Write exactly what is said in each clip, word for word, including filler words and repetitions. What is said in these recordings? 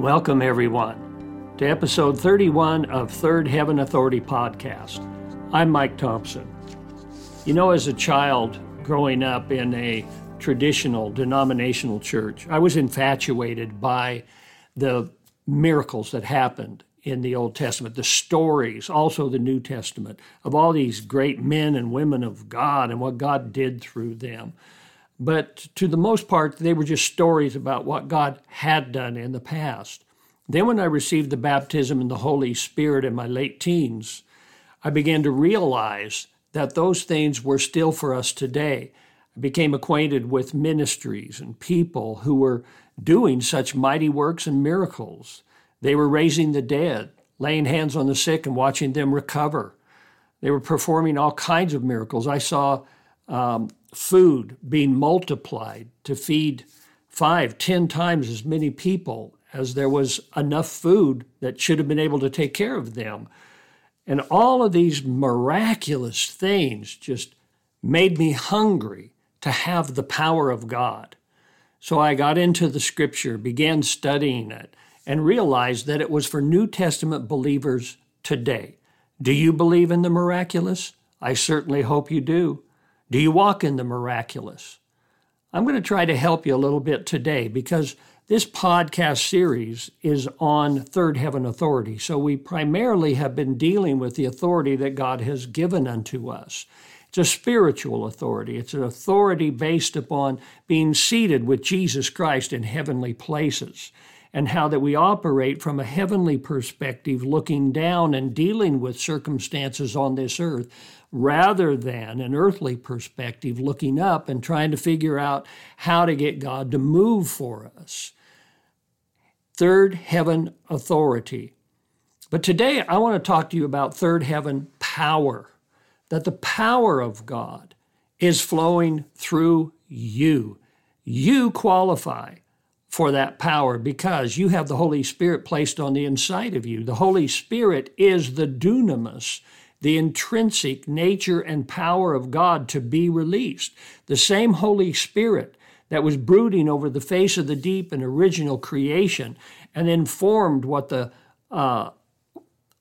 Welcome, everyone, to episode thirty-one of Third Heaven Authority Podcast. I'm Mike Thompson. You know, as a child growing up in a traditional denominational church, I was infatuated by the miracles that happened in the Old Testament, the stories, also the New Testament, of all these great men and women of God and what God did through them. But to the most part, they were just stories about what God had done in the past. Then when I received the baptism in the Holy Spirit in my late teens, I began to realize that those things were still for us today. I became acquainted with ministries and people who were doing such mighty works and miracles. They were raising the dead, laying hands on the sick and watching them recover. They were performing all kinds of miracles. I saw Um, food being multiplied to feed five, ten times as many people as there was enough food that should have been able to take care of them. And all of these miraculous things just made me hungry to have the power of God. So I got into the Scripture, began studying it, and realized that it was for New Testament believers today. Do you believe in the miraculous? I certainly hope you do. Do you walk in the miraculous? I'm going to try to help you a little bit today because this podcast series is on Third Heaven Authority. So we primarily have been dealing with the authority that God has given unto us. It's a spiritual authority. It's an authority based upon being seated with Jesus Christ in heavenly places and how that we operate from a heavenly perspective, looking down and dealing with circumstances on this earth, rather than an earthly perspective, looking up and trying to figure out how to get God to move for us. Third Heaven Authority. But today I want to talk to you about Third Heaven Power, that the power of God is flowing through you. You qualify for that power because you have the Holy Spirit placed on the inside of you. The Holy Spirit is the dunamis, the intrinsic nature and power of God to be released. The same Holy Spirit that was brooding over the face of the deep and original creation and then formed what the uh,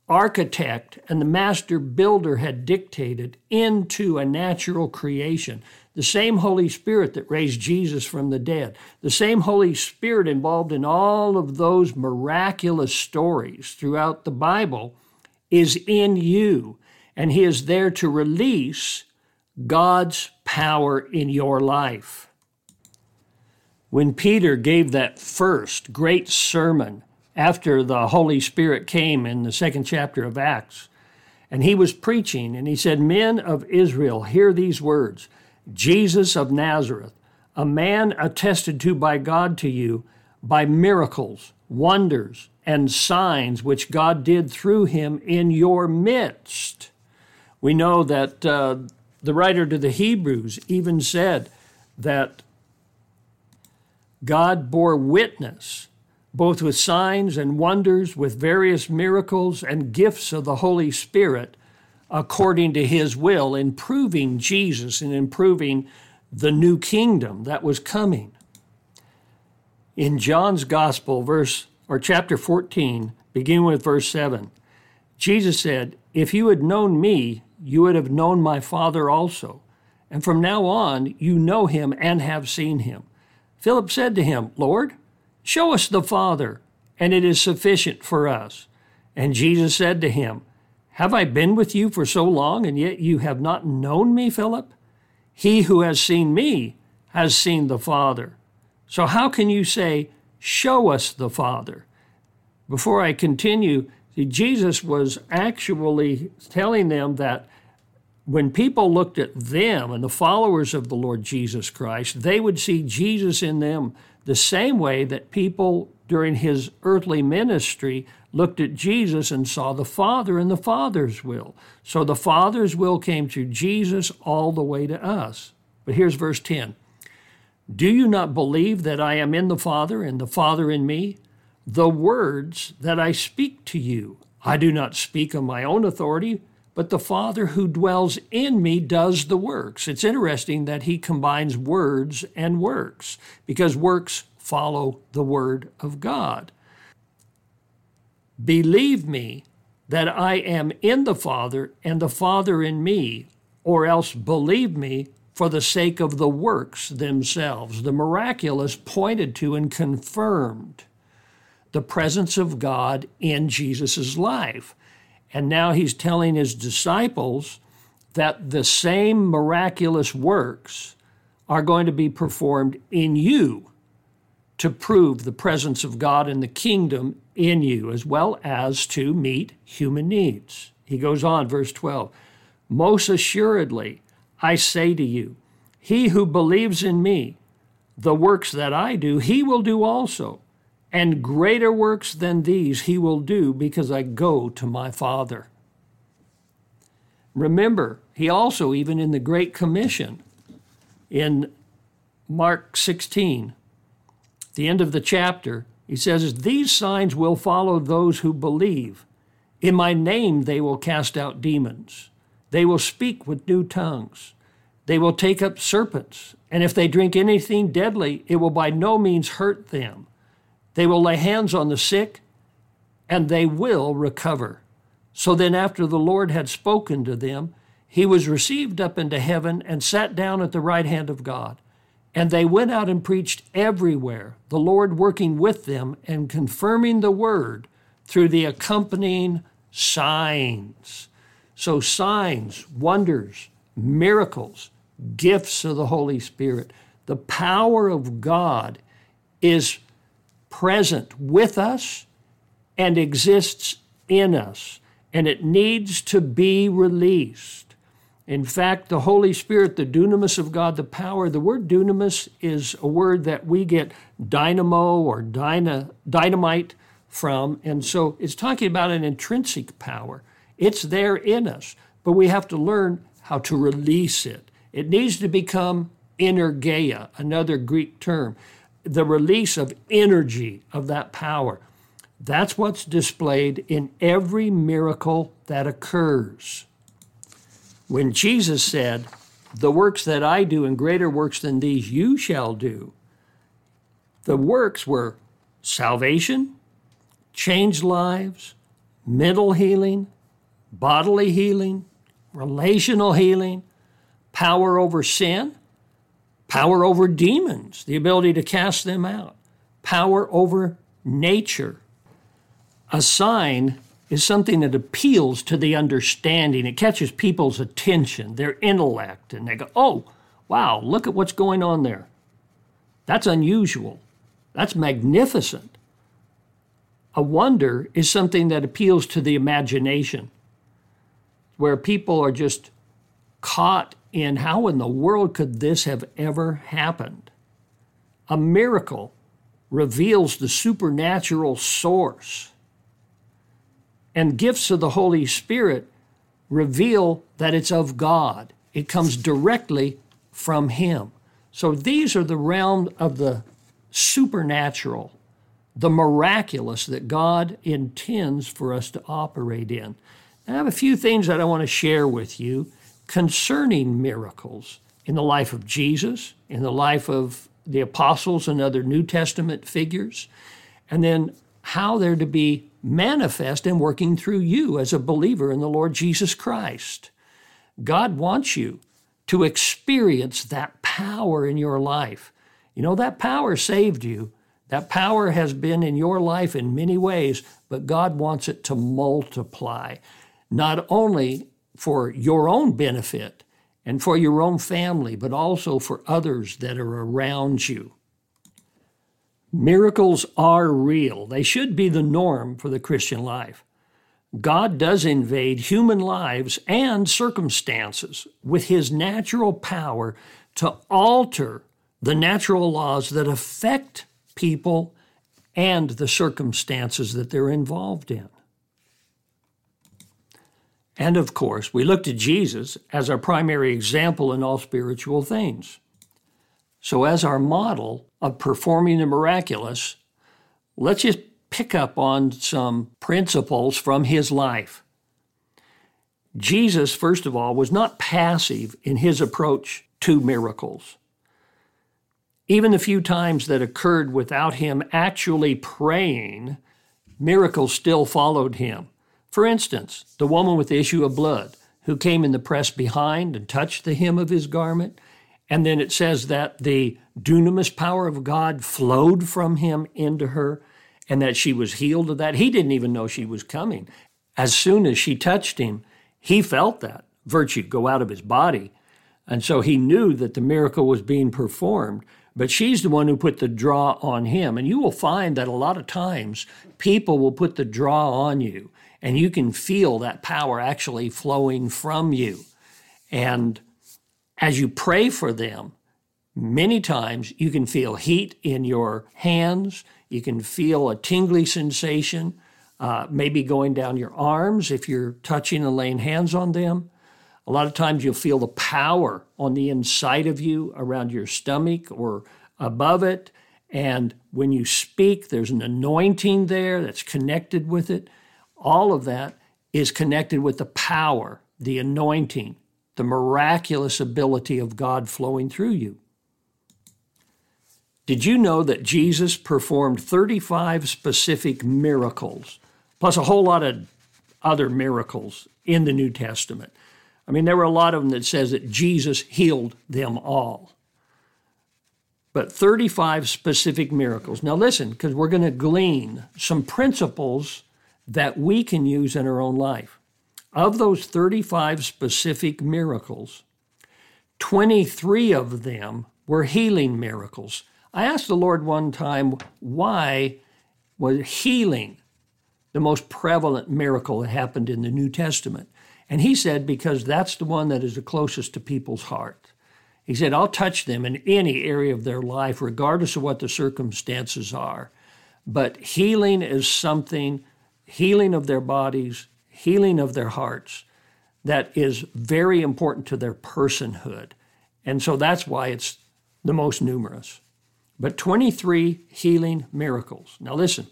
architect and the master builder had dictated into a natural creation. The same Holy Spirit that raised Jesus from the dead. The same Holy Spirit involved in all of those miraculous stories throughout the Bible is in you. And he is there to release God's power in your life. When Peter gave that first great sermon after the Holy Spirit came in the second chapter of Acts, and he was preaching, and he said, "Men of Israel, hear these words, Jesus of Nazareth, a man attested to by God to you by miracles, wonders, and signs which God did through him in your midst." We know that uh, the writer to the Hebrews even said that God bore witness both with signs and wonders, with various miracles and gifts of the Holy Spirit according to his will, in proving Jesus and in proving the new kingdom that was coming. In John's Gospel, verse or chapter fourteen, beginning with verse seven, Jesus said, "If you had known me, you would have known my Father also. And from now on, you know him and have seen him." Philip said to him, "Lord, show us the Father, and it is sufficient for us." And Jesus said to him, "Have I been with you for so long, and yet you have not known me, Philip? He who has seen me has seen the Father. So how can you say, 'Show us the Father'?" Before I continue, see, Jesus was actually telling them that when people looked at them and the followers of the Lord Jesus Christ, they would see Jesus in them the same way that people during his earthly ministry looked at Jesus and saw the Father and the Father's will. So the Father's will came through Jesus all the way to us. But here's verse ten. "Do you not believe that I am in the Father and the Father in me? The words that I speak to you, I do not speak of my own authority, but the Father who dwells in me does the works." It's interesting that he combines words and works because works follow the word of God. Believe me that I am in the Father and the Father in me, or else believe me for the sake of the works themselves." The miraculous pointed to and confirmed the presence of God in Jesus' life. And now he's telling his disciples that the same miraculous works are going to be performed in you to prove the presence of God and the kingdom in you, as well as to meet human needs. He goes on, verse twelve, "Most assuredly, I say to you, he who believes in me, the works that I do, he will do also, and greater works than these he will do, because I go to my Father." Remember, he also, even in the Great Commission, in Mark sixteen, the end of the chapter, he says, "These signs will follow those who believe. In my name they will cast out demons. They will speak with new tongues. They will take up serpents. And if they drink anything deadly, it will by no means hurt them. They will lay hands on the sick, and they will recover." So then after the Lord had spoken to them, he was received up into heaven and sat down at the right hand of God. And they went out and preached everywhere, the Lord working with them and confirming the word through the accompanying signs. So signs, wonders, miracles, gifts of the Holy Spirit, the power of God is present with us and exists in us, and it needs to be released. In fact, the Holy Spirit, the dunamis of God, the power, the word dunamis is a word that we get dynamo or dyna, dynamite from. And so it's talking about an intrinsic power. It's there in us, but we have to learn how to release it. It needs to become energeia, another Greek term, the release of energy of that power. That's what's displayed in every miracle that occurs. When Jesus said, "The works that I do and greater works than these you shall do," the works were salvation, changed lives, mental healing, bodily healing, relational healing, power over sin, power over demons, the ability to cast them out, power over nature. A sign is something that appeals to the understanding. It catches people's attention, their intellect, and they go, "Oh, wow, look at what's going on there. That's unusual. That's magnificent." A wonder is something that appeals to the imagination, where people are just caught in how in the world could this have ever happened. A miracle reveals the supernatural source. And gifts of the Holy Spirit reveal that it's of God. It comes directly from Him. So these are the realm of the supernatural, the miraculous that God intends for us to operate in. And I have a few things that I want to share with you concerning miracles in the life of Jesus, in the life of the apostles and other New Testament figures, and then how they're to be manifest and working through you as a believer in the Lord Jesus Christ. God wants you to experience that power in your life. You know, that power saved you. That power has been in your life in many ways, but God wants it to multiply, not only for your own benefit and for your own family, but also for others that are around you. Miracles are real. They should be the norm for the Christian life. God does invade human lives and circumstances with His natural power to alter the natural laws that affect people and the circumstances that they're involved in. And of course, we look to Jesus as our primary example in all spiritual things. So as our model of performing the miraculous, let's just pick up on some principles from His life. Jesus, first of all, was not passive in His approach to miracles. Even the few times that occurred without Him actually praying, miracles still followed him. For instance, the woman with the issue of blood, who came in the press behind and touched the hem of his garment, and then it says that the dunamis power of God flowed from him into her, and that she was healed of that. He didn't even know she was coming. As soon as she touched him, he felt that virtue go out of his body. And so he knew that the miracle was being performed, but she's the one who put the draw on him. And you will find that a lot of times people will put the draw on you, and you can feel that power actually flowing from you. And as you pray for them, many times you can feel heat in your hands. You can feel a tingly sensation, uh, maybe going down your arms if you're touching and laying hands on them. A lot of times you'll feel the power on the inside of you, around your stomach or above it. And when you speak, there's an anointing there that's connected with it. All of that is connected with the power, the anointing, the miraculous ability of God flowing through you. Did you know that Jesus performed thirty-five specific miracles, plus a whole lot of other miracles in the New Testament? I mean, there were a lot of them that says that Jesus healed them all. But thirty-five specific miracles. Now listen, because we're going to glean some principles that we can use in our own life. Of those thirty-five specific miracles, twenty-three of them were healing miracles. I asked the Lord one time, why was healing the most prevalent miracle that happened in the New Testament? And he said, because that's the one that is the closest to people's heart. He said, I'll touch them in any area of their life, regardless of what the circumstances are. But healing is something, healing of their bodies, healing of their hearts, that is very important to their personhood. And so that's why it's the most numerous. But twenty-three healing miracles. Now listen,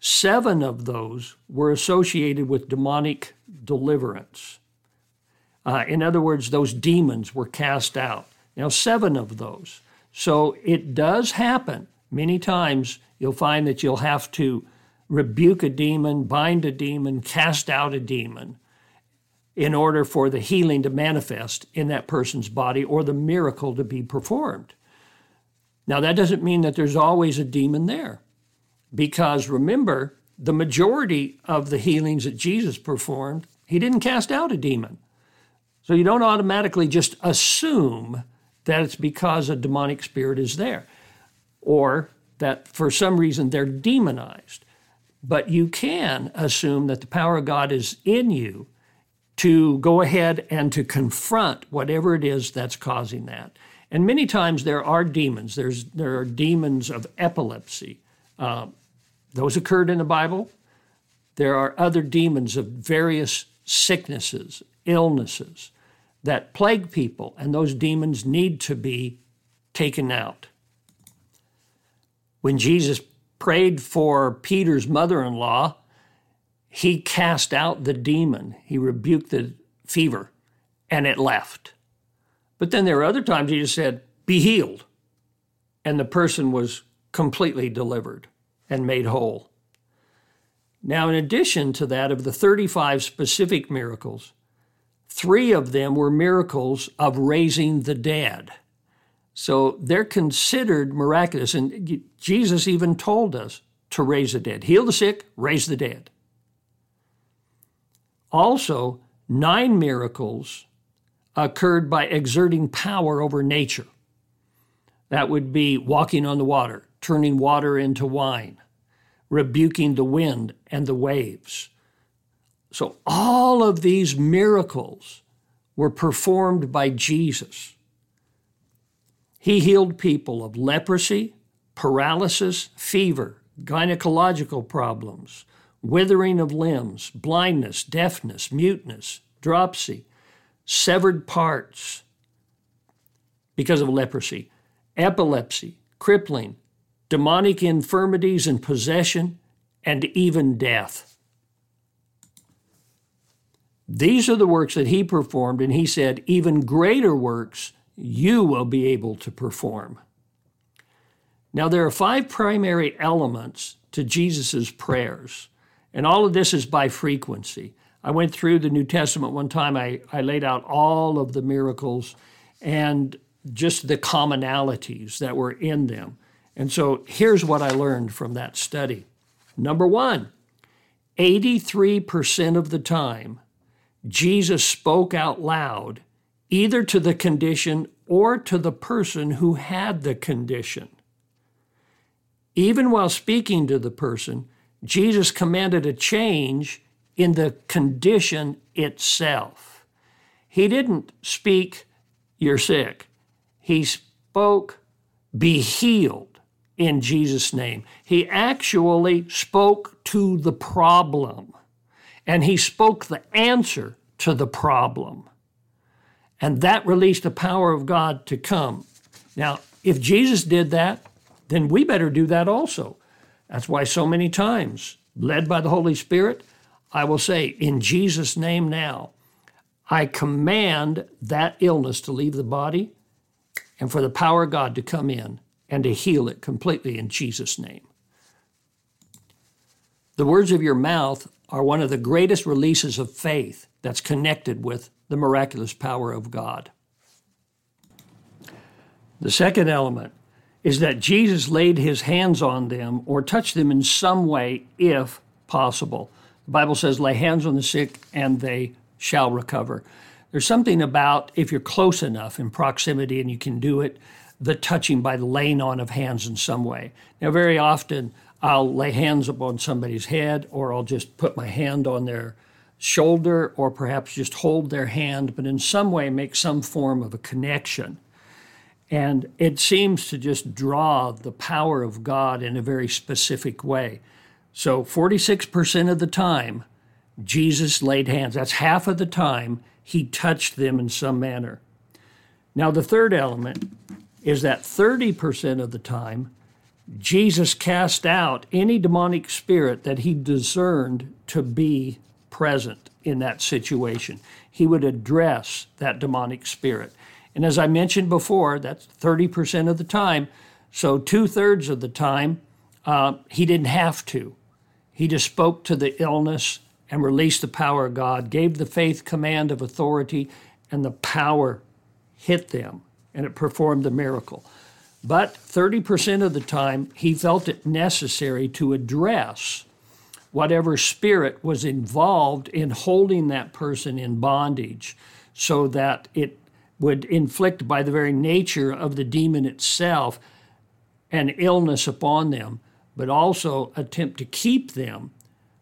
seven of those were associated with demonic deliverance. Uh, in other words, those demons were cast out. Now, seven of those. So it does happen. Many times you'll find that you'll have to rebuke a demon, bind a demon, cast out a demon in order for the healing to manifest in that person's body or the miracle to be performed. Now, that doesn't mean that there's always a demon there, because remember, the majority of the healings that Jesus performed, he didn't cast out a demon. So you don't automatically just assume that it's because a demonic spirit is there or that for some reason they're demonized. But you can assume that the power of God is in you to go ahead and to confront whatever it is that's causing that. And many times there are demons. There's, there are demons of epilepsy. Uh, those occurred in the Bible. There are other demons of various sicknesses, illnesses that plague people, and those demons need to be taken out. When Jesus prayed for Peter's mother-in-law, he cast out the demon. He rebuked the fever, and it left. But then there were other times he just said, be healed. And the person was completely delivered and made whole. Now, in addition to that, of the thirty-five specific miracles, three of them were miracles of raising the dead. So they're considered miraculous. And Jesus even told us to raise the dead. Heal the sick, raise the dead. Also, nine miracles occurred by exerting power over nature. That would be walking on the water, turning water into wine, rebuking the wind and the waves. So all of these miracles were performed by Jesus. He healed people of leprosy, paralysis, fever, gynecological problems, withering of limbs, blindness, deafness, muteness, dropsy, severed parts because of leprosy, epilepsy, crippling, demonic infirmities and possession, and even death. These are the works that he performed, and he said, even greater works you will be able to perform. Now, there are five primary elements to Jesus's prayers. And all of this is by frequency. I went through the New Testament one time. I, I laid out all of the miracles and just the commonalities that were in them. And so here's what I learned from that study. Number one, eighty-three percent of the time, Jesus spoke out loud, either to the condition or to the person who had the condition. Even while speaking to the person, Jesus commanded a change in the condition itself. He didn't speak, "You're sick." He spoke, "Be healed in Jesus' name." He actually spoke to the problem, and he spoke the answer to the problem. And that released the power of God to come. Now, if Jesus did that, then we better do that also. That's why so many times, led by the Holy Spirit, I will say, "In Jesus' name now, I command that illness to leave the body and for the power of God to come in and to heal it completely in Jesus' name." The words of your mouth are one of the greatest releases of faith that's connected with the miraculous power of God. The second element is that Jesus laid his hands on them or touched them in some way if possible. The Bible says, lay hands on the sick and they shall recover. There's something about if you're close enough in proximity and you can do it, the touching by the laying on of hands in some way. Now, very often I'll lay hands upon somebody's head, or I'll just put my hand on their shoulder, or perhaps just hold their hand, but in some way make some form of a connection. And it seems to just draw the power of God in a very specific way. So forty-six percent of the time, Jesus laid hands. That's half of the time he touched them in some manner. Now, the third element is that thirty percent of the time, Jesus cast out any demonic spirit that he discerned to be present in that situation. He would address that demonic spirit. And as I mentioned before, that's thirty percent of the time. So two-thirds of the time, uh, he didn't have to. He just spoke to the illness and released the power of God, gave the faith command of authority, and the power hit them, and it performed the miracle. But thirty percent of the time, he felt it necessary to address whatever spirit was involved in holding that person in bondage so that it would inflict, by the very nature of the demon itself, an illness upon them, but also attempt to keep them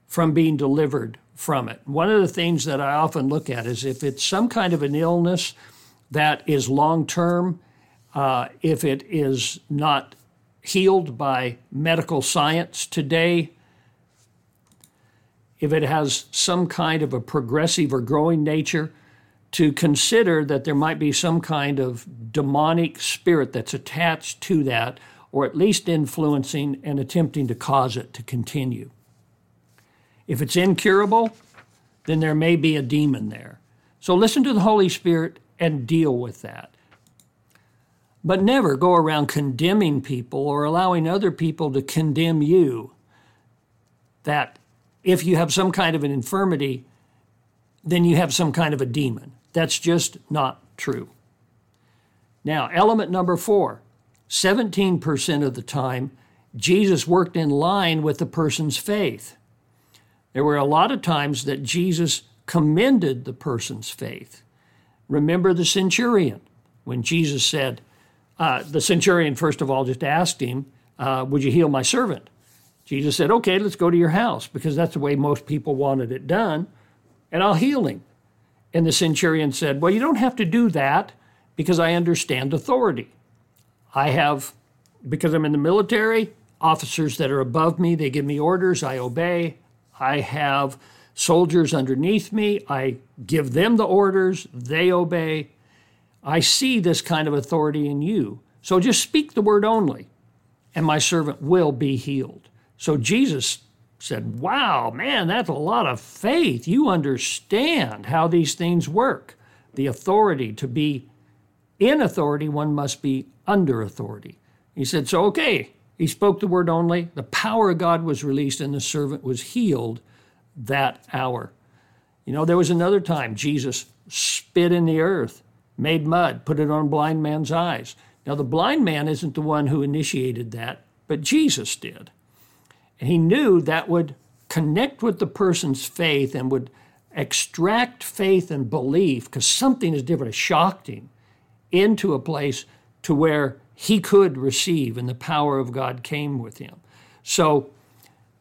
from being delivered from it. One of the things that I often look at is if it's some kind of an illness that is long-term, Uh, if it is not healed by medical science today, if it has some kind of a progressive or growing nature, to consider that there might be some kind of demonic spirit that's attached to that, or at least influencing and attempting to cause it to continue. If it's incurable, then there may be a demon there. So listen to the Holy Spirit and deal with that. But never go around condemning people or allowing other people to condemn you. That if you have some kind of an infirmity, then you have some kind of a demon. That's just not true. Now, element number four, seventeen percent of the time, Jesus worked in line with the person's faith. There were a lot of times that Jesus commended the person's faith. Remember the centurion, when Jesus said, Uh, the centurion, first of all, just asked him, uh, would you heal my servant? Jesus said, okay, let's go to your house, because that's the way most people wanted it done, and I'll heal him. And the centurion said, well, you don't have to do that, because I understand authority. I have, because I'm in the military, officers that are above me, they give me orders, I obey. I have soldiers underneath me, I give them the orders, they obey. I see this kind of authority in you, so just speak the word only, and my servant will be healed. So Jesus said, wow, man, that's a lot of faith. You understand how these things work. The authority, to be in authority, one must be under authority. He said, so okay, He spoke the word only. The power of God was released, and the servant was healed that hour. You know, there was another time Jesus spit in the earth, made mud, put it on a blind man's eyes. Now, the blind man isn't the one who initiated that, but Jesus did. And he knew that would connect with the person's faith and would extract faith and belief, because something is different. It shocked him into a place to where he could receive, and the power of God came with him. So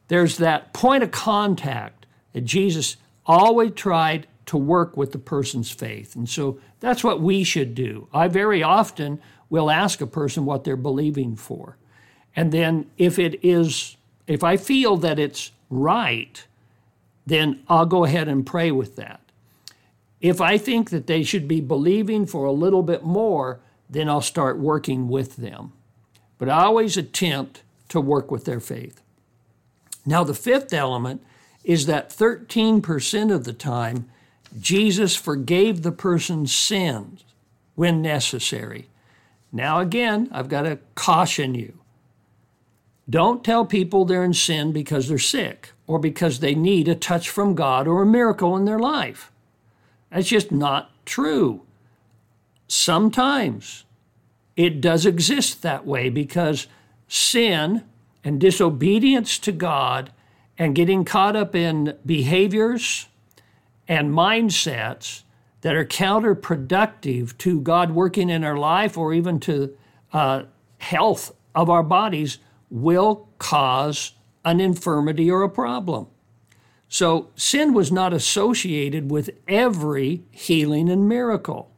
there's that point of contact that Jesus always tried to work with the person's faith. And so that's what we should do. I very often will ask a person what they're believing for. And then if it is, if I feel that it's right, then I'll go ahead and pray with that. If I think that they should be believing for a little bit more, then I'll start working with them. But I always attempt to work with their faith. Now, the fifth element is that thirteen percent of the time, Jesus forgave the person's sins when necessary. Now, again, I've got to caution you. Don't tell people they're in sin because they're sick or because they need a touch from God or a miracle in their life. That's just not true. Sometimes it does exist that way because sin and disobedience to God and getting caught up in behaviors and mindsets that are counterproductive to God working in our life or even to uh, health of our bodies will cause an infirmity or a problem. So sin was not associated with every healing and miracle.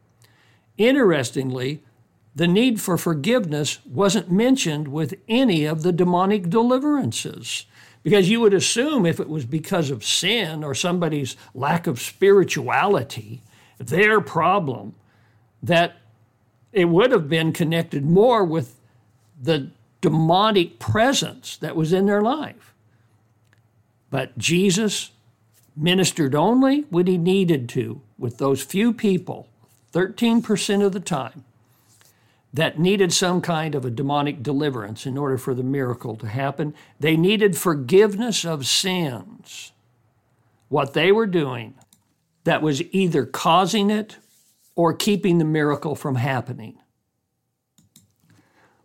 Interestingly, the need for forgiveness wasn't mentioned with any of the demonic deliverances, because you would assume if it was because of sin or somebody's lack of spirituality, their problem, that it would have been connected more with the demonic presence that was in their life. But Jesus ministered only when he needed to with those few people, thirteen percent of the time, that needed some kind of a demonic deliverance in order for the miracle to happen. They needed forgiveness of sins, what they were doing that was either causing it or keeping the miracle from happening.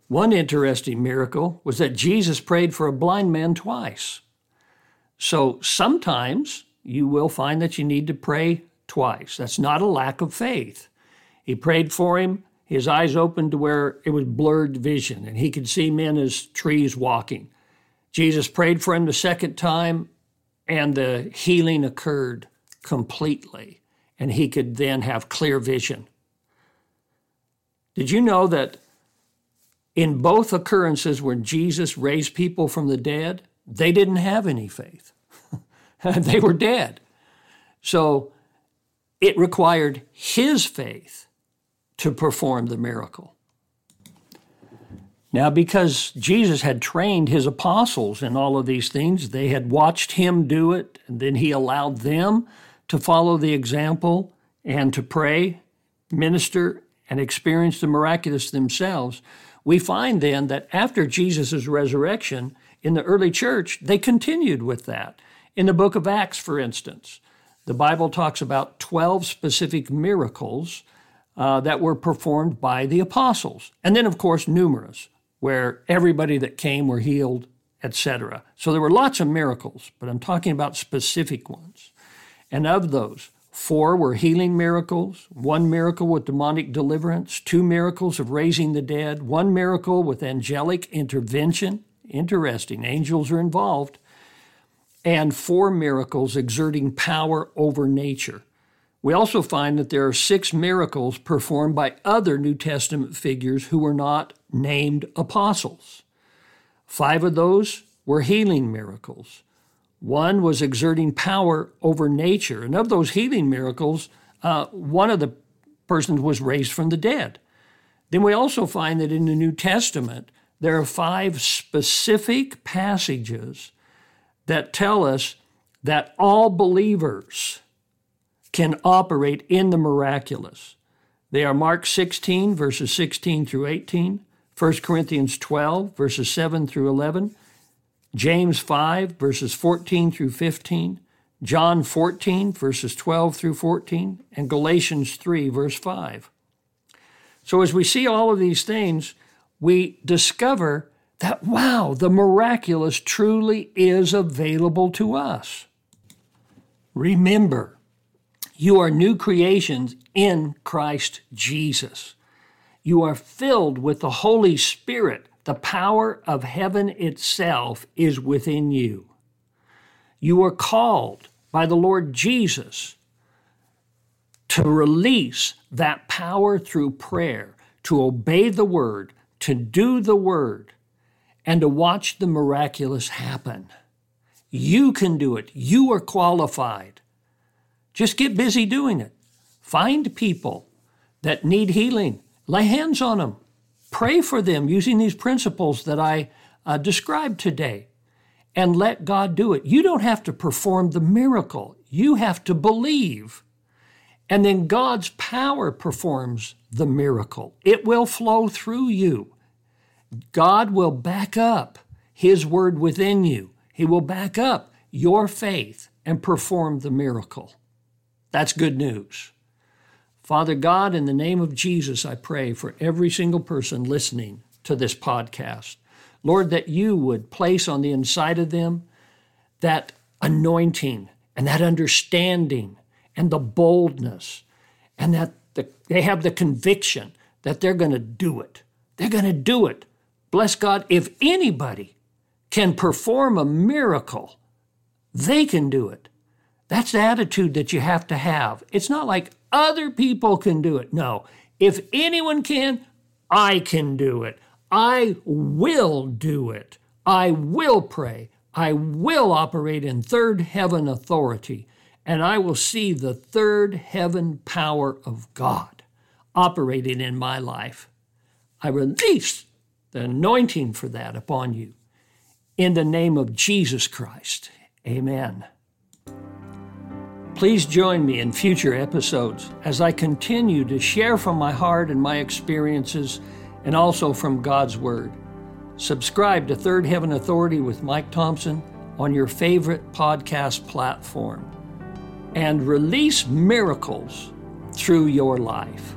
One interesting miracle was that Jesus prayed for a blind man twice. So sometimes you will find that you need to pray twice. That's not a lack of faith. He prayed for him, his eyes opened to where it was blurred vision, and he could see men as trees walking. Jesus prayed for him the second time, and the healing occurred completely, and he could then have clear vision. Did you know that in both occurrences when Jesus raised people from the dead, they didn't have any faith? They were dead. So it required his faith to perform the miracle. Now, because Jesus had trained his apostles in all of these things, they had watched him do it, and then he allowed them to follow the example and to pray, minister, and experience the miraculous themselves. We find then that after Jesus' resurrection, in the early church, they continued with that. In the book of Acts, for instance, the Bible talks about twelve specific miracles uh, that were performed by the apostles. And then, of course, numerous, where everybody that came were healed, et cetera. So there were lots of miracles, but I'm talking about specific ones. And of those, four were healing miracles, one miracle with demonic deliverance, two miracles of raising the dead, one miracle with angelic intervention. Interesting, angels are involved, and four miracles exerting power over nature. We also find that there are six miracles performed by other New Testament figures who were not named apostles. Five of those were healing miracles. One was exerting power over nature, and of those healing miracles, uh, one of the persons was raised from the dead. Then we also find that in the New Testament, there are five specific passages that tell us that all believers can operate in the miraculous. They are Mark sixteen, verses sixteen through eighteen, First Corinthians twelve, verses seven through eleven, James five, verses fourteen through fifteen, John fourteen, verses twelve through fourteen, and Galatians three, verse five. So as we see all of these things, we discover that, wow, the miraculous truly is available to us. Remember, you are new creations in Christ Jesus. You are filled with the Holy Spirit. The power of heaven itself is within you. You are called by the Lord Jesus to release that power through prayer, to obey the word, to do the word, and to watch the miraculous happen. You can do it. You are qualified. Just get busy doing it. Find people that need healing. Lay hands on them. Pray for them using these principles that I uh, described today, and let God do it. You don't have to perform the miracle. You have to believe, and then God's power performs the miracle. It will flow through you. God will back up His word within you. He will back up your faith and perform the miracle. That's good news. Father God, in the name of Jesus, I pray for every single person listening to this podcast. Lord, that you would place on the inside of them that anointing and that understanding and the boldness, and that the, they have the conviction that they're going to do it. They're going to do it. Bless God, if anybody can perform a miracle, they can do it. That's the attitude that you have to have. It's not like other people can do it. No, if anyone can, I can do it. I will do it. I will pray. I will operate in third heaven authority, and I will see the third heaven power of God operating in my life. I release the anointing for that upon you. In the name of Jesus Christ, amen. Please join me in future episodes as I continue to share from my heart and my experiences, and also from God's Word. Subscribe to Third Heaven Authority with Mike Thompson on your favorite podcast platform, and release miracles through your life.